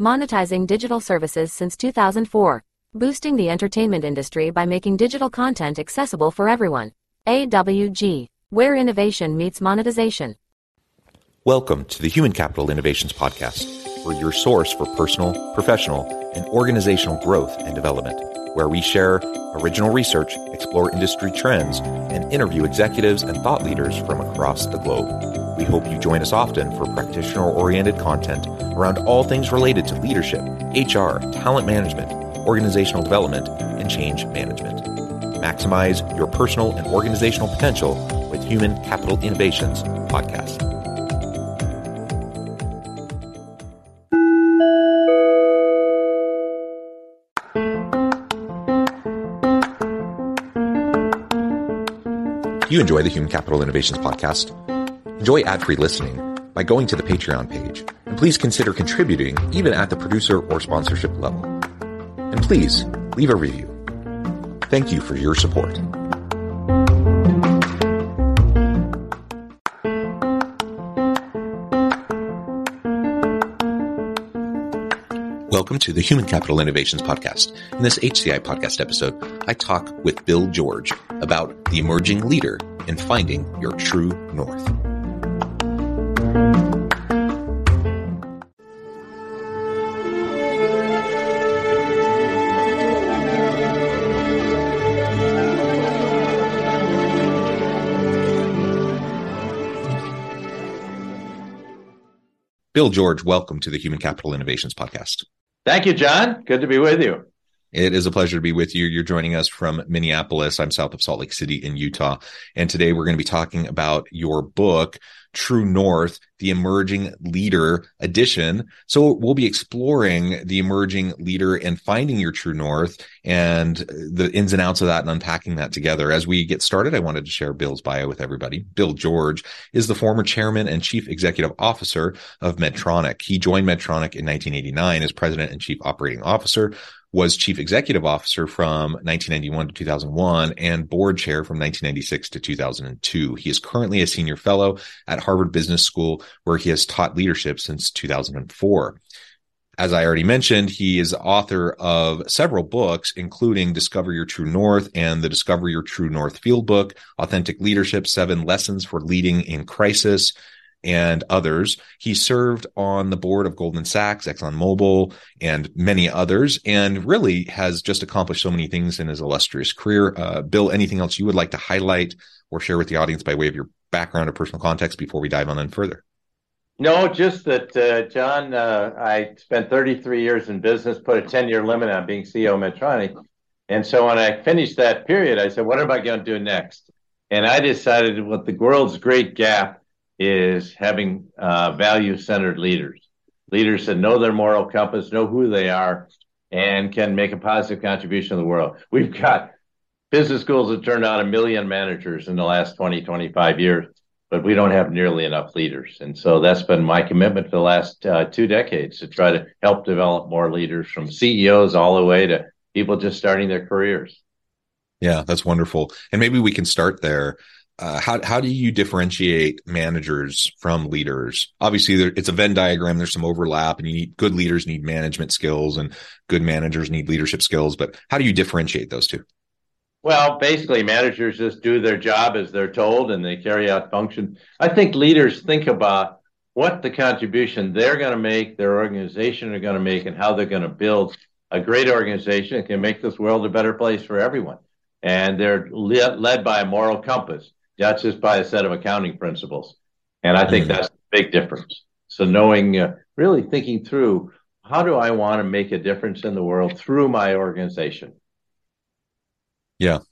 monetizing digital services since 2004, boosting the entertainment industry by making digital content accessible for everyone. AWG, where innovation meets monetization. Welcome to the Human Capital Innovations Podcast, where your source for personal, professional, and organizational growth and development, where we share original research, explore industry trends, and interview executives and thought leaders from across the globe. We hope you join us often for practitioner-oriented content around all things related to leadership, HR, talent management, organizational development, and change management. Maximize your personal and organizational potential with Human Capital Innovations Podcast. You enjoy the Human Capital Innovations Podcast? Enjoy ad-free listening by going to the Patreon page, and please consider contributing even at the producer or sponsorship level. And please leave a review. Thank you for your support. Welcome to the Human Capital Innovations Podcast. In this HCI podcast episode, I talk with Bill George about the emerging leader in finding your true north. Bill George, welcome to the Human Capital Innovations Podcast. Thank you, John. Good to be with you. It is a pleasure to be with you. You're joining us from Minneapolis. I'm south of Salt Lake City in Utah. And today we're going to be talking about your book, True North, the Emerging Leader Edition. So we'll be exploring the emerging leader and finding your true north and the ins and outs of that and unpacking that together. As we get started, I wanted to share Bill's bio with everybody. Bill George is the former chairman and chief executive officer of Medtronic. He joined Medtronic in 1989 as president and chief operating officer, was chief executive officer from 1991 to 2001 and board chair from 1996 to 2002. He is currently a senior fellow at Harvard Business School, where he has taught leadership since 2004. As I already mentioned, he is author of several books, including Discover Your True North and the Discover Your True North Field Book, Authentic Leadership, 7 Lessons for Leading in Crisis, and others. He served on the board of Goldman Sachs, ExxonMobil, and many others, and really has just accomplished so many things in his illustrious career. Bill, anything else you would like to highlight or share with the audience by way of your background or personal context before we dive on in further? No, just that, John, I spent 33 years in business, put a 10-year limit on being CEO of Medtronic. And so when I finished that period, I said, what am I going to do next? And I decided what the world's great gap is having value-centered leaders that know their moral compass, know who they are, and can make a positive contribution to the world. We've got business schools that turned out 1 million managers in the last 20, 25 years, but we don't have nearly enough leaders. And so that's been my commitment for the last 2 decades, to try to help develop more leaders, from CEOs all the way to people just starting their careers. Yeah, that's wonderful. And maybe we can start there. How do you differentiate managers from leaders? Obviously, it's a Venn diagram. There's some overlap, and good leaders need management skills, and good managers need leadership skills. But how do you differentiate those two? Well, basically, managers just do their job as they're told, and they carry out function. I think leaders think about what the contribution they're going to make, their organization are going to make, and how they're going to build a great organization that can make this world a better place for everyone. And they're led by a moral compass, not just by a set of accounting principles. And I think that's the big difference. So knowing, really thinking through, how do I want to make a difference in the world through my organization?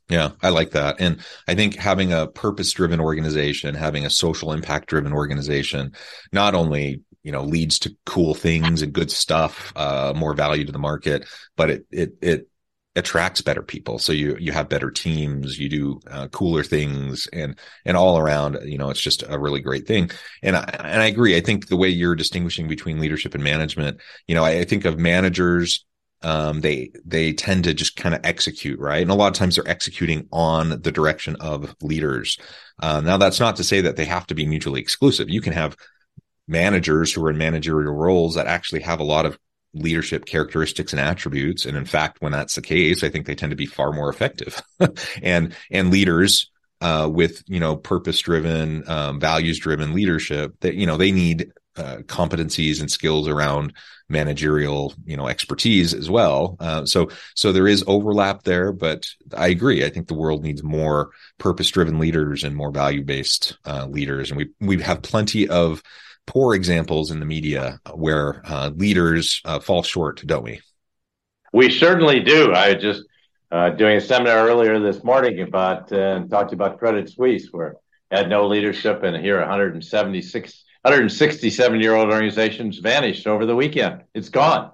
Yeah, I like that. And I think having a purpose-driven organization, having a social impact-driven organization, not only leads to cool things and good stuff, more value to the market, but it attracts better people. So you have better teams, you do cooler things, and all around, it's just a really great thing. And I agree. I think the way you're distinguishing between leadership and management, I think of managers, they tend to just kind of execute, right? And a lot of times they're executing on the direction of leaders. Now that's not to say that they have to be mutually exclusive. You can have managers who are in managerial roles that actually have a lot of leadership characteristics and attributes. And in fact, when that's the case, I think they tend to be far more effective. and leaders with, purpose-driven, values-driven leadership, that, they need competencies and skills around managerial, expertise as well. So there is overlap there, but I agree. I think the world needs more purpose-driven leaders and more value-based leaders. And we have plenty of poor examples in the media where leaders fall short, don't we? We certainly do. I was just doing a seminar earlier this morning about and talked about Credit Suisse, where had no leadership, and here 167-year-old organizations vanished over the weekend. It's gone.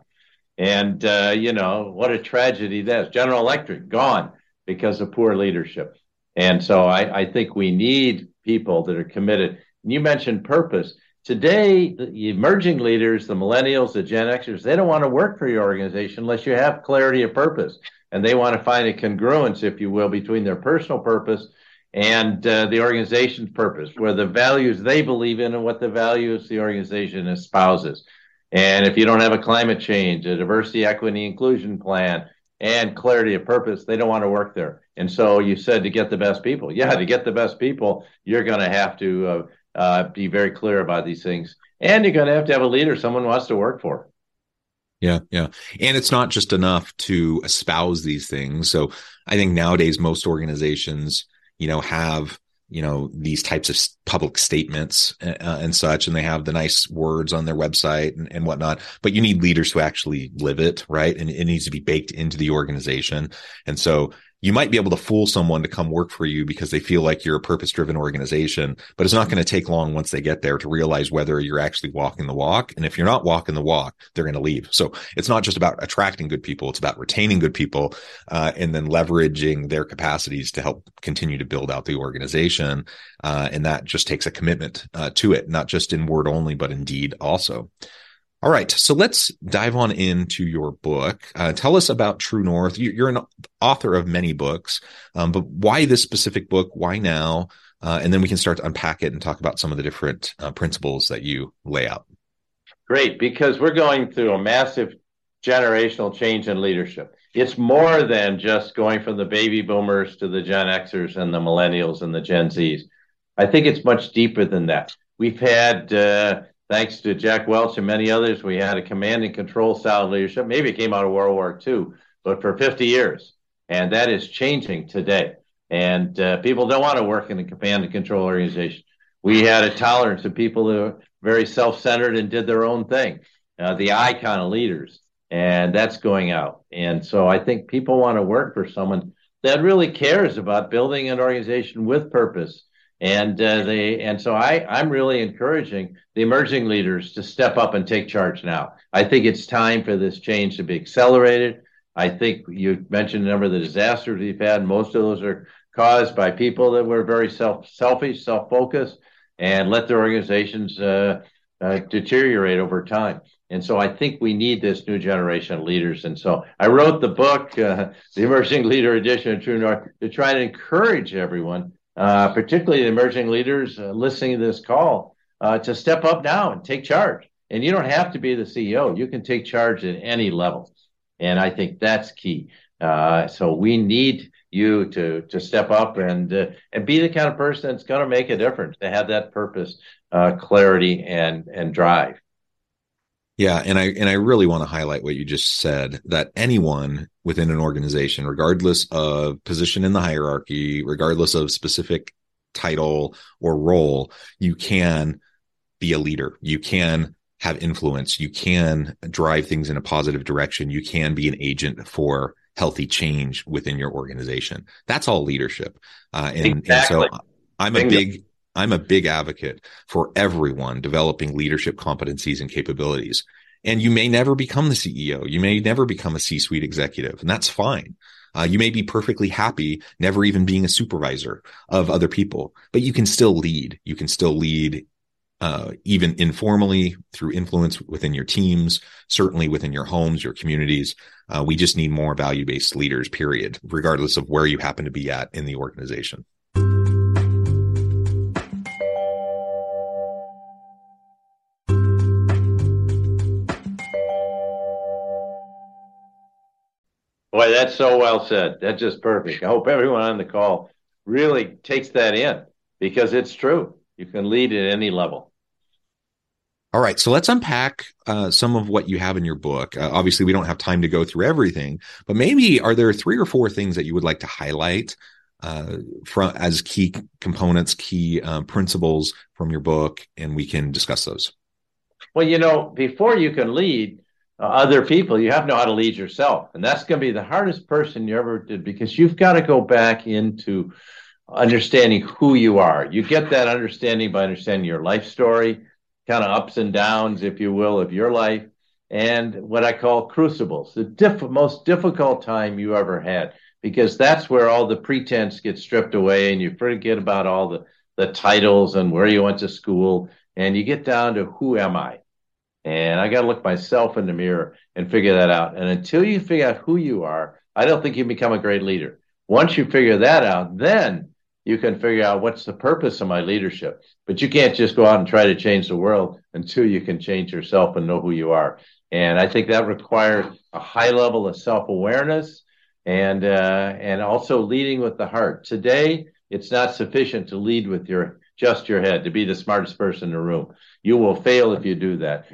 And, what a tragedy that is. General Electric, gone because of poor leadership. And so I think we need people that are committed. And you mentioned purpose. Today, the emerging leaders, the millennials, the Gen Xers, they don't want to work for your organization unless you have clarity of purpose. And they want to find a congruence, if you will, between their personal purpose and the organization's purpose, where the values they believe in and what the values the organization espouses. And if you don't have a climate change, a diversity, equity, inclusion plan, and clarity of purpose, they don't want to work there. And so you said to get the best people. Yeah, to get the best people, you're going to have to be very clear about these things. And you're going to have a leader someone wants to work for. Yeah. And it's not just enough to espouse these things. So I think nowadays, most organizations have, these types of public statements and such, and they have the nice words on their website and whatnot, but you need leaders who actually live it, right? And it needs to be baked into the organization. And so you might be able to fool someone to come work for you because they feel like you're a purpose-driven organization, but it's not going to take long once they get there to realize whether you're actually walking the walk. And if you're not walking the walk, they're going to leave. So it's not just about attracting good people. It's about retaining good people and then leveraging their capacities to help continue to build out the organization. And that just takes a commitment to it, not just in word only, but in deed also. All right, so let's dive on into your book. Tell us about True North. You're an author of many books, but why this specific book? Why now? And then we can start to unpack it and talk about some of the different principles that you lay out. Great, because we're going through a massive generational change in leadership. It's more than just going from the baby boomers to the Gen Xers and the millennials and the Gen Zs. I think it's much deeper than that. We've had... thanks to Jack Welch and many others, we had a command and control style leadership. Maybe it came out of World War II, but for 50 years. And that is changing today. And people don't want to work in a command and control organization. We had a tolerance of people who were very self-centered and did their own thing, the icon of leaders. And that's going out. And so I think people want to work for someone that really cares about building an organization with purpose. And so I'm really encouraging the emerging leaders to step up and take charge now. I think it's time for this change to be accelerated. I think you mentioned a number of the disasters we've had. Most of those are caused by people that were very selfish, self-focused, and let their organizations deteriorate over time. And so I think we need this new generation of leaders. And so I wrote the book, The Emerging Leader Edition of True North, to try to encourage everyone, particularly the emerging leaders listening to this call, to step up now and take charge. And you don't have to be the CEO. You can take charge at any level. And I think that's key. So we need you to step up and be the kind of person that's going to make a difference, to have that purpose, clarity, and drive. Yeah. And I really want to highlight what you just said, that anyone within an organization, regardless of position in the hierarchy, regardless of specific title or role, you can be a leader. You can have influence. You can drive things in a positive direction. You can be an agent for healthy change within your organization. That's all leadership. Exactly. And so I'm a big advocate for everyone developing leadership competencies and capabilities. And you may never become the CEO. You may never become a C-suite executive, and that's fine. You may be perfectly happy never even being a supervisor of other people, but you can still lead. You can still lead even informally through influence within your teams, certainly within your homes, your communities. We just need more value-based leaders, period, regardless of where you happen to be at in the organization. Boy, that's so well said. That's just perfect. I hope everyone on the call really takes that in, because it's true. You can lead at any level. All right. So let's unpack some of what you have in your book. Obviously, we don't have time to go through everything, but maybe are there 3 or 4 things that you would like to highlight from as key components, key principles from your book, and we can discuss those? Well, you know, before you can lead other people, you have to know how to lead yourself. And that's going to be the hardest person you ever did, because you've got to go back into understanding who you are. You get that understanding by understanding your life story, kind of ups and downs, if you will, of your life, and what I call crucibles, the most difficult time you ever had, because that's where all the pretense gets stripped away and you forget about all the titles and where you went to school, and you get down to who am I? And I got to look myself in the mirror and figure that out. And until you figure out who you are, I don't think you become a great leader. Once you figure that out, then you can figure out what's the purpose of my leadership. But you can't just go out and try to change the world until you can change yourself and know who you are. And I think that requires a high level of self-awareness and also leading with the heart. Today, it's not sufficient to lead with just your head, to be the smartest person in the room. You will fail if you do that.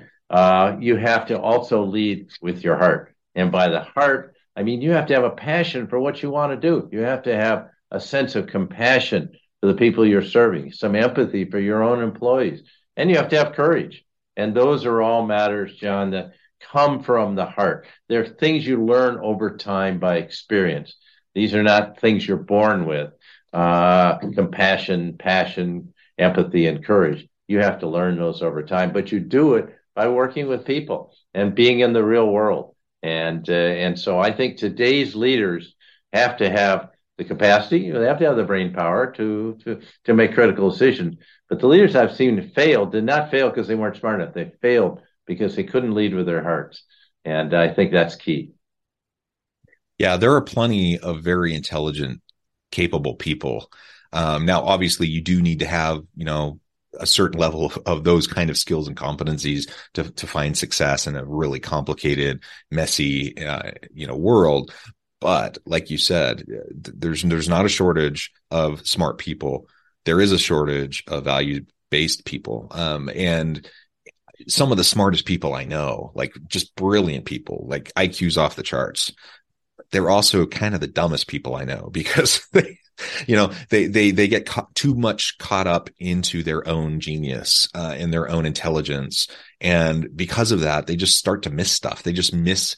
You have to also lead with your heart. And by the heart, I mean, you have to have a passion for what you want to do. You have to have a sense of compassion for the people you're serving, some empathy for your own employees, and you have to have courage. And those are all matters, John, that come from the heart. They're things you learn over time by experience. These are not things you're born with. Compassion, passion, empathy, and courage. You have to learn those over time, but you do it by working with people and being in the real world. And so I think today's leaders have to have the capacity, they have to have the brain power to make critical decisions. But the leaders I've seen fail did not fail because they weren't smart enough. They failed because they couldn't lead with their hearts. And I think that's key. Yeah, there are plenty of very intelligent, capable people. Now, obviously, you do need to have, a certain level of those kind of skills and competencies to find success in a really complicated, messy, world. But like you said, there's not a shortage of smart people. There is a shortage of value-based people. And some of the smartest people I know, like just brilliant people, like IQs off the charts, they're also kind of the dumbest people I know, because they get too much caught up into their own genius and their own intelligence. And because of that, they just start to miss stuff. They just miss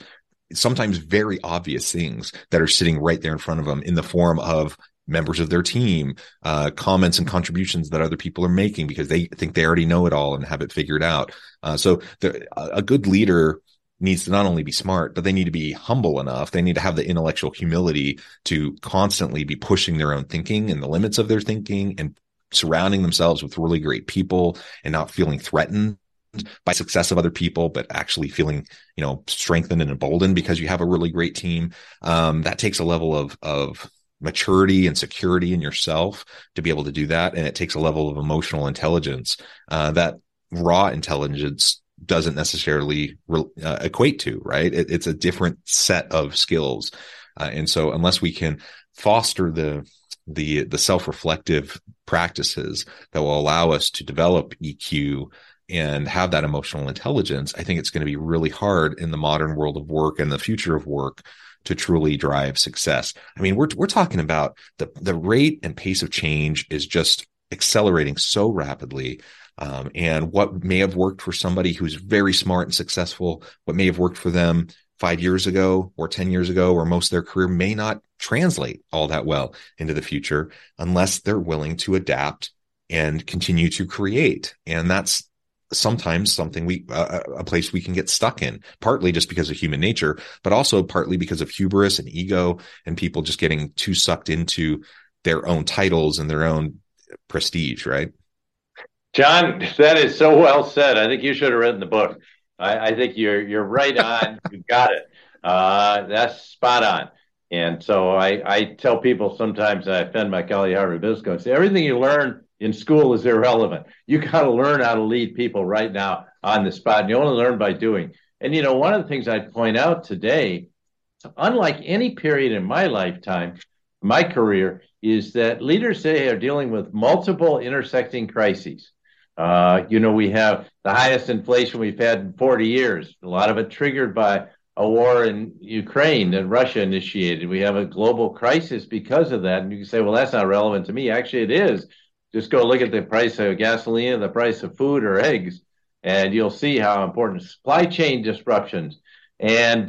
sometimes very obvious things that are sitting right there in front of them in the form of members of their team, comments and contributions that other people are making, because they think they already know it all and have it figured out. So a good leader needs to not only be smart, but they need to be humble enough. They need to have the intellectual humility to constantly be pushing their own thinking and the limits of their thinking, and surrounding themselves with really great people and not feeling threatened by success of other people, but actually feeling, strengthened and emboldened because you have a really great team. That takes a level of maturity and security in yourself to be able to do that. And it takes a level of emotional intelligence that raw intelligence doesn't necessarily equate to, right? It's a different set of skills. And so unless we can foster the self-reflective practices that will allow us to develop EQ and have that emotional intelligence, I think it's going to be really hard in the modern world of work and the future of work to truly drive success. I mean, we're talking about the rate and pace of change is just accelerating so rapidly. And what may have worked for somebody who's very smart and successful, what may have worked for them 5 years ago or 10 years ago or most of their career may not translate all that well into the future unless they're willing to adapt and continue to create. And that's sometimes something a place we can get stuck in, partly just because of human nature, but also partly because of hubris and ego and people just getting too sucked into their own titles and their own prestige, right? John, that is so well said. I think you should have written the book. I think you're right on. You got it. That's spot on. And so I tell people sometimes, I offend my colleague Harvard Business School, and say everything you learn in school is irrelevant. You got to learn how to lead people right now on the spot. And you only learn by doing. And one of the things I'd point out today unlike any period in my lifetime, my career, is that leaders today are dealing with multiple intersecting crises. We have the highest inflation we've had in 40 years, a lot of it triggered by a war in Ukraine that Russia initiated. We have a global crisis because of that. And you can say, well, that's not relevant to me. Actually, it is. Just go look at the price of gasoline and the price of food or eggs, and you'll see how important supply chain disruptions. And,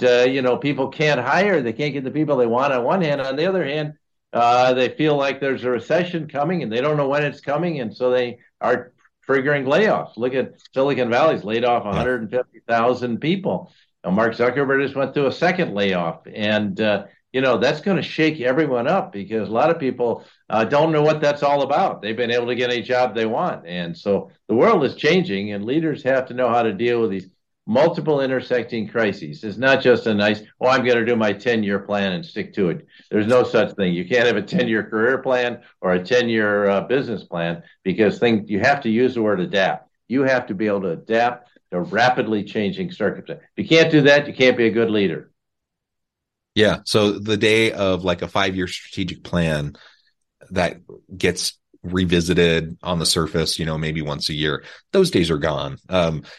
people can't hire. They can't get the people they want on one hand. On the other hand, they feel like there's a recession coming, and they don't know when it's coming, and so they are triggering layoffs. Look at Silicon Valley's laid off 150,000 people. Now, Mark Zuckerberg just went through a second layoff, and that's going to shake everyone up because a lot of people don't know what that's all about. They've been able to get any job they want, and so the world is changing, and leaders have to know how to deal with these multiple intersecting crises. It's not just a nice, I'm going to do my 10-year plan and stick to it. There's no such thing. You can't have a 10-year career plan or a 10-year business plan because you have to use the word adapt. You have to be able to adapt to rapidly changing circumstances. If you can't do that, you can't be a good leader. Yeah. So the day of like a 5-year strategic plan that gets revisited on the surface, maybe once a year, those days are gone.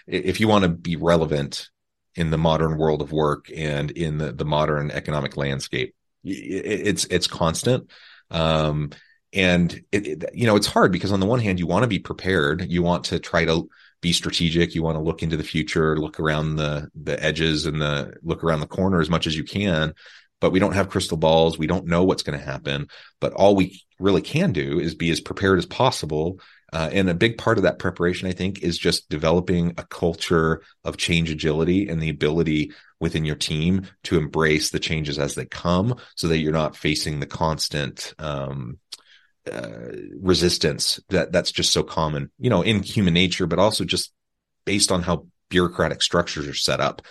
If you want to be relevant in the modern world of work and in the modern economic landscape, it's constant. And it's hard because on the one hand, you want to be prepared. You want to try to be strategic. You want to look into the future, look around the edges and look around the corner as much as you can. But we don't have crystal balls. We don't know what's going to happen. But all we really can do is be as prepared as possible. And a big part of that preparation, I think, is just developing a culture of change agility and the ability within your team to embrace the changes as they come so that you're not facing the constant resistance that's just so common, in human nature, but also just based on how bureaucratic structures are set up.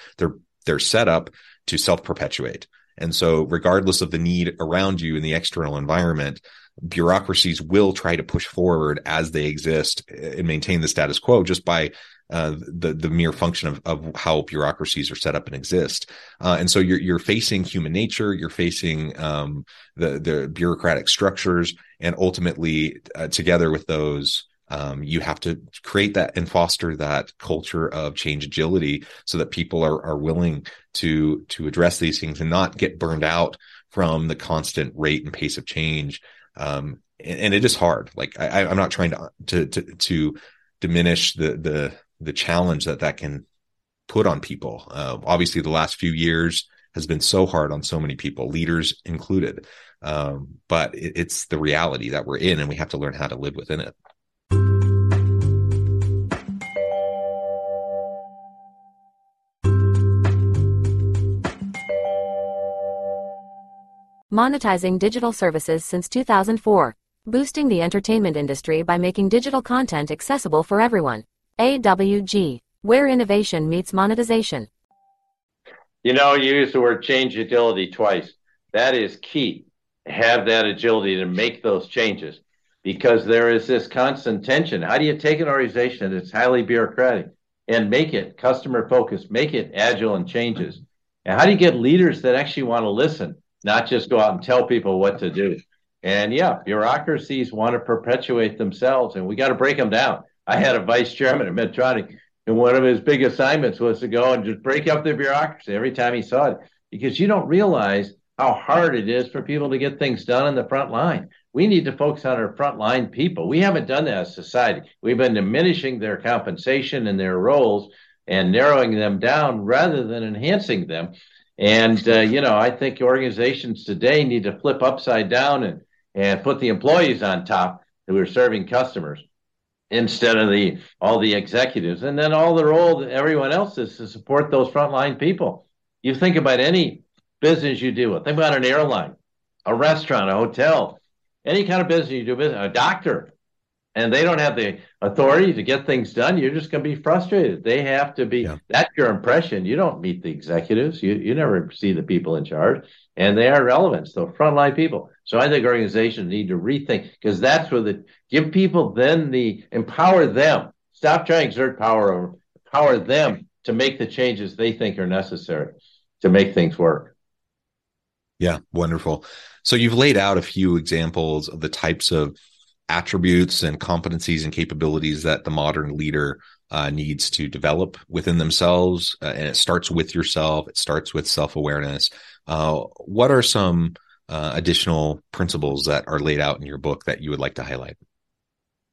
They're set up to self-perpetuate. And so regardless of the need around you in the external environment, bureaucracies will try to push forward as they exist and maintain the status quo just by the mere function of how bureaucracies are set up and exist. And so you're facing human nature, you're facing the bureaucratic structures, and ultimately together with those, you have to create that and foster that culture of change agility so that people are willing to address these things and not get burned out from the constant rate and pace of change. And it is hard. Like I'm not trying to diminish the challenge that can put on people. Obviously the last few years has been so hard on so many people, leaders included. But it's the reality that we're in, and we have to learn how to live within it. Monetizing digital services since 2004. Boosting the entertainment industry by making digital content accessible for everyone. AWG, where innovation meets monetization. You use the word change agility twice. That is key. Have that agility to make those changes because there is this constant tension. How do you take an organization that's highly bureaucratic and make it customer focused, make it agile and changes? And how do you get leaders that actually want to listen? Not just go out and tell people what to do. And bureaucracies want to perpetuate themselves, and we got to break them down. I had a vice chairman at Medtronic, and one of his big assignments was to go and just break up the bureaucracy every time he saw it, because you don't realize how hard it is for people to get things done in the front line. We need to focus on our frontline people. We haven't done that as society. We've been diminishing their compensation and their roles and narrowing them down rather than enhancing them. And, I think organizations today need to flip upside down and put the employees on top who are serving customers instead of all the executives. And then all the role that everyone else is to support those frontline people. You think about any business you deal with. Think about an airline, a restaurant, a hotel, any kind of business you do, a doctor. And they don't have the authority to get things done. You're just going to be frustrated. They have to be. Yeah. That's your impression. You don't meet the executives. You never see the people in charge, and they are relevant. So frontline people. So I think organizations need to rethink, because that's where give people then empower them. Stop trying to exert power over empower them to make the changes they think are necessary to make things work. Yeah, wonderful. So you've laid out a few examples of the types of attributes and competencies and capabilities that the modern leader needs to develop within themselves. And it starts with yourself. It starts with self-awareness. What are some additional principles that are laid out in your book that you would like to highlight?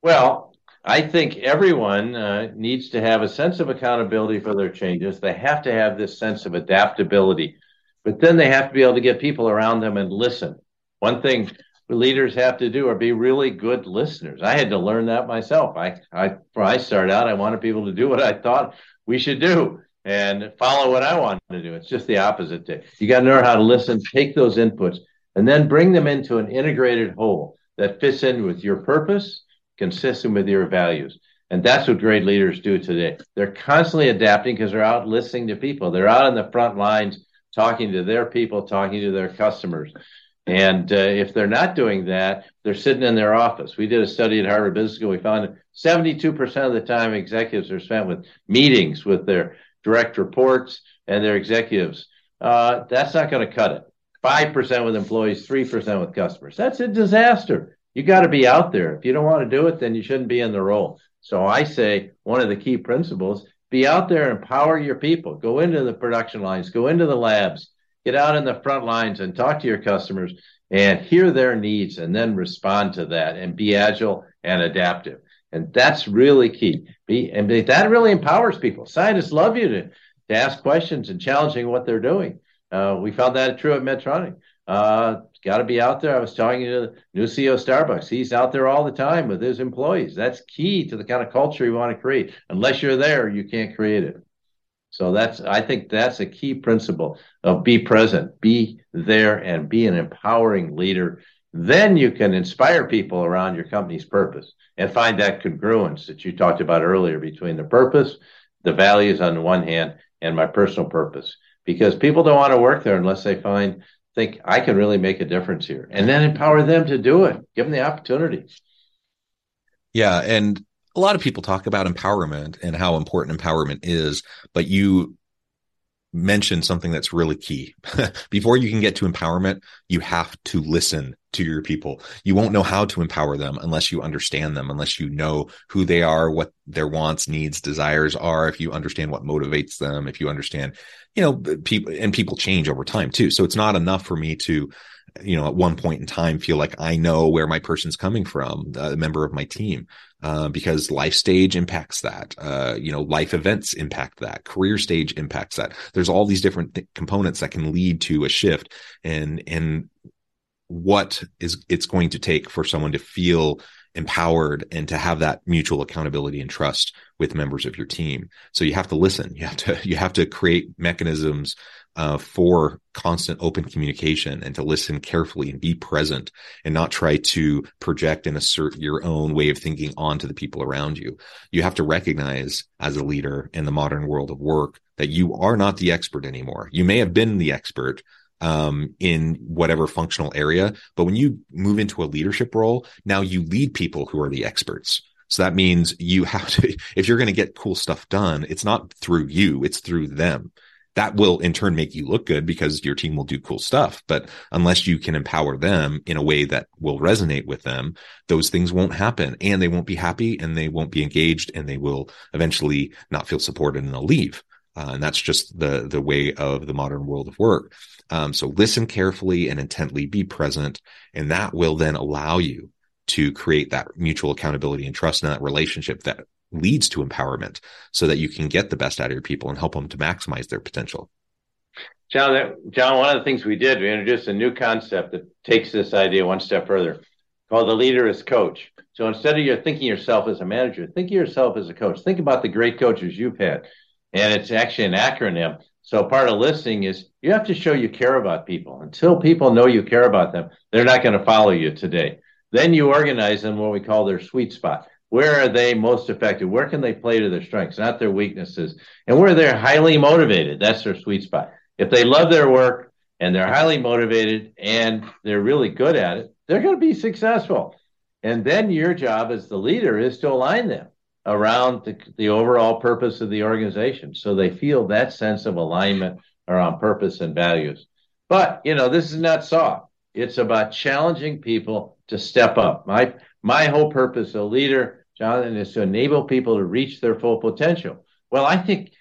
Well, I think everyone needs to have a sense of accountability for their changes. They have to have this sense of adaptability, but then they have to be able to get people around them and listen. One thing leaders have to do are be really good listeners. I had to learn that myself. When I started out, I wanted people to do what I thought we should do and follow what I wanted to do. It's just the opposite day. You got to learn how to listen, take those inputs, and then bring them into an integrated whole that fits in with your purpose, consistent with your values. And that's what great leaders do today. They're constantly adapting because they're out listening to people. They're out on the front lines, talking to their people, talking to their customers. And if they're not doing that, they're sitting in their office. We did a study at Harvard Business School. We found 72% of the time executives are spent with meetings with their direct reports and their executives. That's not going to cut it. 5% with employees, 3% with customers. That's a disaster. You got to be out there. If you don't want to do it, then you shouldn't be in the role. So I say one of the key principles, be out there and empower your people. Go into the production lines, go into the labs, get out in the front lines and talk to your customers and hear their needs and then respond to that and be agile and adaptive. And that's really key. And that really empowers people. Scientists love you to ask questions and challenging what they're doing. We found that true at Medtronic. Got to be out there. I was talking to the new CEO of Starbucks. He's out there all the time with his employees. That's key to the kind of culture you want to create. Unless you're there, you can't create it. So I think that's a key principle of be present, be there, and be an empowering leader. Then you can inspire people around your company's purpose and find that congruence that you talked about earlier between the purpose, the values on the one hand, and my personal purpose. Because people don't want to work there unless they think I can really make a difference here. And then empower them to do it. Give them the opportunity. Yeah, and a lot of people talk about empowerment and how important empowerment is, but you mentioned something that's really key. Before you can get to empowerment, you have to listen to your people. You won't know how to empower them unless you understand them, unless you know who they are, what their wants, needs, desires are, if you understand what motivates them, if you understand, people change over time too. So it's not enough for me to, at one point in time, feel like I know where my person's coming from, a member of my team, because life stage impacts that, life events impact that, career stage impacts that. There's all these different components that can lead to a shift and what it's going to take for someone to feel empowered and to have that mutual accountability and trust with members of your team. So you have to listen. You have to create mechanisms for constant open communication and to listen carefully and be present and not try to project and assert your own way of thinking onto the people around you. You have to recognize as a leader in the modern world of work that you are not the expert anymore. You may have been the expert in whatever functional area, but when you move into a leadership role, now you lead people who are the experts. So that means you have to, if you're going to get cool stuff done, it's not through you, it's through them. That will in turn make you look good because your team will do cool stuff. But unless you can empower them in a way that will resonate with them, those things won't happen and they won't be happy and they won't be engaged and they will eventually not feel supported and they'll leave. And that's just the way of the modern world of work. So listen carefully and intently, be present, and that will then allow you to create that mutual accountability and trust in that relationship that leads to empowerment so that you can get the best out of your people and help them to maximize their potential. John, one of the things we did, we introduced a new concept that takes this idea one step further called the leader as coach. So instead of thinking yourself as a manager, think of yourself as a coach. Think about the great coaches you've had. And it's actually an acronym. So part of listening is you have to show you care about people. Until people know you care about them, they're not going to follow you today. Then you organize them what we call their sweet spot. Where are they most effective? Where can they play to their strengths, not their weaknesses? And where they're highly motivated, that's their sweet spot. If they love their work and they're highly motivated and they're really good at it, they're going to be successful. And then your job as the leader is to align them around the overall purpose of the organization so they feel that sense of alignment around purpose and values. But, you know, this is not soft. It's about challenging people to step up. My whole purpose as a leader, Jonathan, is to enable people to reach their full potential. Well, I think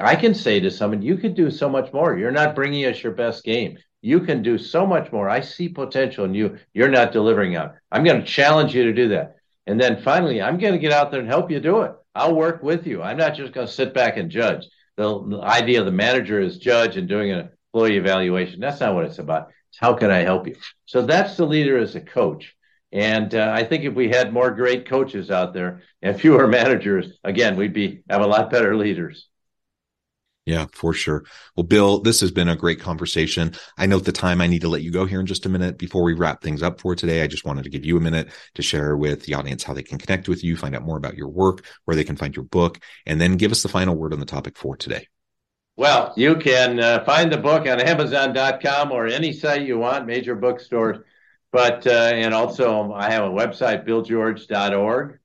I can say to someone, you could do so much more. You're not bringing us your best game. You can do so much more. I see potential in you. You're not delivering on. I'm going to challenge you to do that. And then finally, I'm going to get out there and help you do it. I'll work with you. I'm not just going to sit back and judge. The idea of the manager is judge and doing an employee evaluation. That's not what it's about. It's how can I help you? So that's the leader as a coach. And I think if we had more great coaches out there and fewer managers, again, we'd have a lot better leaders. Yeah, for sure. Well, Bill, this has been a great conversation. I note the time. I need to let you go here in just a minute. Before we wrap things up for today, I just wanted to give you a minute to share with the audience how they can connect with you, find out more about your work, where they can find your book, and then give us the final word on the topic for today. Well, you can find the book on Amazon.com or any site you want, major bookstores. But and also I have a website, BillGeorge.org.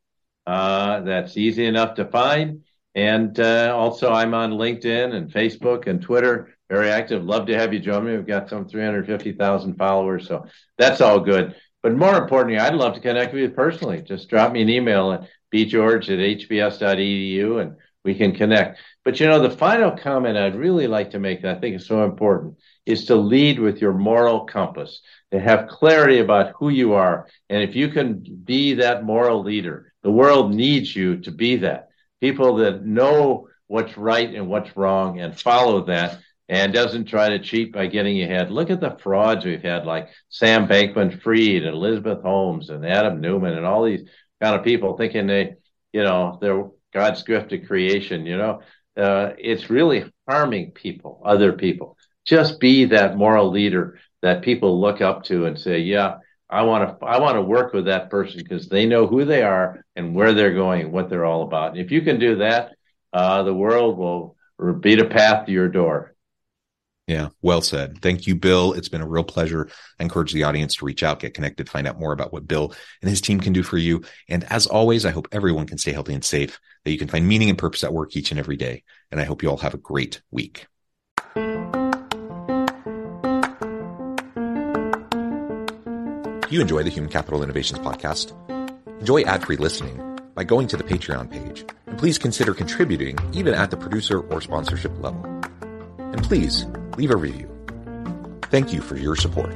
That's easy enough to find. And also I'm on LinkedIn and Facebook and Twitter, very active. Love to have you join me. We've got some 350,000 followers, so that's all good. But more importantly, I'd love to connect with you personally. Just drop me an email at bgeorge@hbs.edu and we can connect. But, you know, the final comment I'd really like to make that I think is so important is to lead with your moral compass, to have clarity about who you are. And if you can be that moral leader, the world needs you to be that. People that know what's right and what's wrong and follow that and doesn't try to cheat by getting ahead. Look at the frauds we've had, like Sam Bankman-Fried and Elizabeth Holmes and Adam Newman and all these kind of people thinking they're God's gifted creation. It's really harming people, other people. Just be that moral leader that people look up to and say, yeah, I want to work with that person because they know who they are and where they're going and what they're all about. And if you can do that, the world will beat a path to your door. Yeah, well said. Thank you, Bill. It's been a real pleasure. I encourage the audience to reach out, get connected, find out more about what Bill and his team can do for you. And as always, I hope everyone can stay healthy and safe, that you can find meaning and purpose at work each and every day. And I hope you all have a great week. You enjoy the Human Capital Innovations Podcast? Enjoy ad-free listening by going to the Patreon page, and please consider contributing even at the producer or sponsorship level. And please leave a review. Thank you for your support.